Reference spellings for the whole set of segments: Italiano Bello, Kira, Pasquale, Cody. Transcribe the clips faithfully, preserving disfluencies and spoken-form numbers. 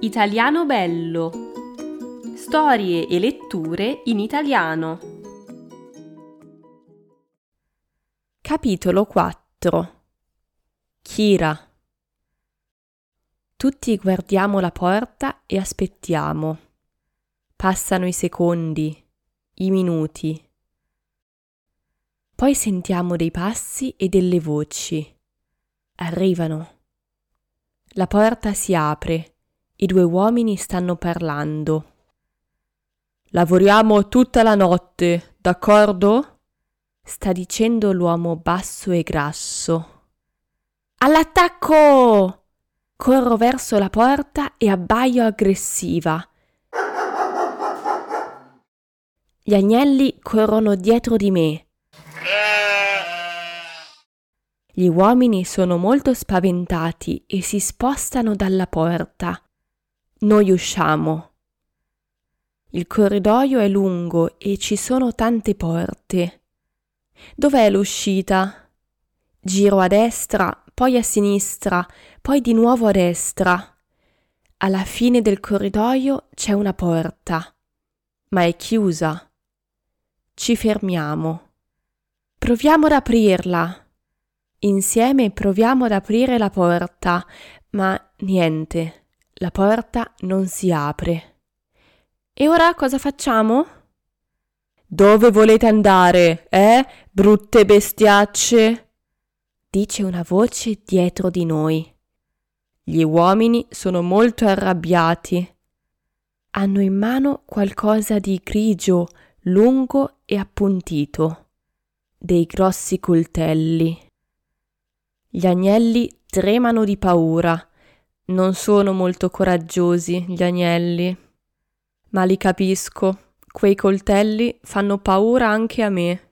Italiano Bello. Storie e letture in italiano. Capitolo quattro. Kira. Tutti guardiamo la porta e aspettiamo. Passano i secondi, i minuti. Poi sentiamo dei passi e delle voci. Arrivano. La porta si apre. I due uomini stanno parlando. Lavoriamo tutta la notte, d'accordo? Sta dicendo l'uomo basso e grasso. All'attacco! Corro verso la porta e abbaio aggressiva. Gli agnelli corrono dietro di me. Gli uomini sono molto spaventati e si spostano dalla porta. Noi usciamo. Il corridoio è lungo e ci sono tante porte. Dov'è l'uscita? Giro a destra, poi a sinistra, poi di nuovo a destra. Alla fine del corridoio c'è una porta, ma è chiusa. Ci fermiamo. Proviamo ad aprirla. Insieme proviamo ad aprire la porta, ma niente, la porta non si apre. E ora cosa facciamo? Dove volete andare, eh, brutte bestiacce? Dice una voce dietro di noi. Gli uomini sono molto arrabbiati. Hanno in mano qualcosa di grigio, lungo e appuntito, dei grossi coltelli. Gli agnelli tremano di paura. Non sono molto coraggiosi gli agnelli, ma li capisco. Quei coltelli fanno paura anche a me.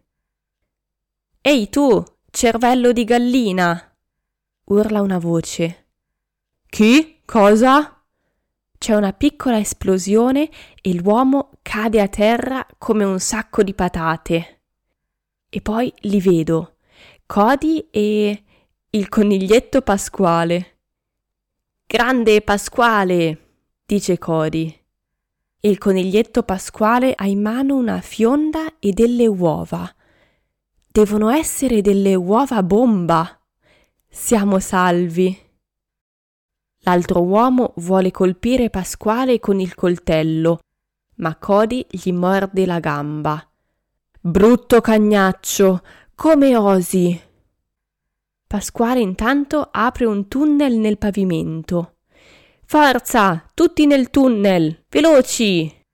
Ehi tu, cervello di gallina! Urla una voce. Chi? Cosa? C'è una piccola esplosione e l'uomo cade a terra come un sacco di patate. E poi li vedo. Cody e... il coniglietto Pasquale. Grande Pasquale, dice Cody. Il coniglietto Pasquale ha in mano una fionda e delle uova. Devono essere delle uova bomba. Siamo salvi. L'altro uomo vuole colpire Pasquale con il coltello, ma Cody gli morde la gamba. Brutto cagnaccio, come osi? Pasquale intanto apre un tunnel nel pavimento. Forza, tutti nel tunnel, veloci!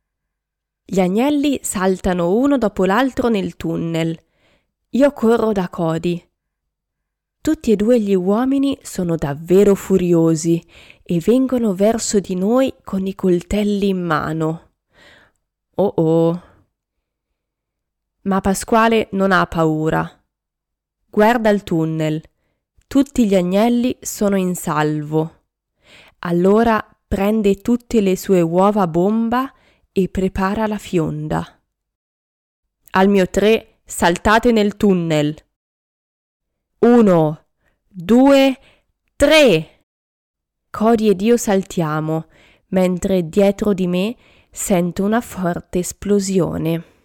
Gli agnelli saltano uno dopo l'altro nel tunnel. Io corro da Cody. Tutti e due gli uomini sono davvero furiosi e vengono verso di noi con i coltelli in mano. Oh oh! Ma Pasquale non ha paura. Guarda il tunnel. Tutti gli agnelli sono in salvo. Allora prende tutte le sue uova bomba e prepara la fionda. Al mio tre saltate nel tunnel. Uno, due, tre! Cody ed io saltiamo, mentre dietro di me sento una forte esplosione.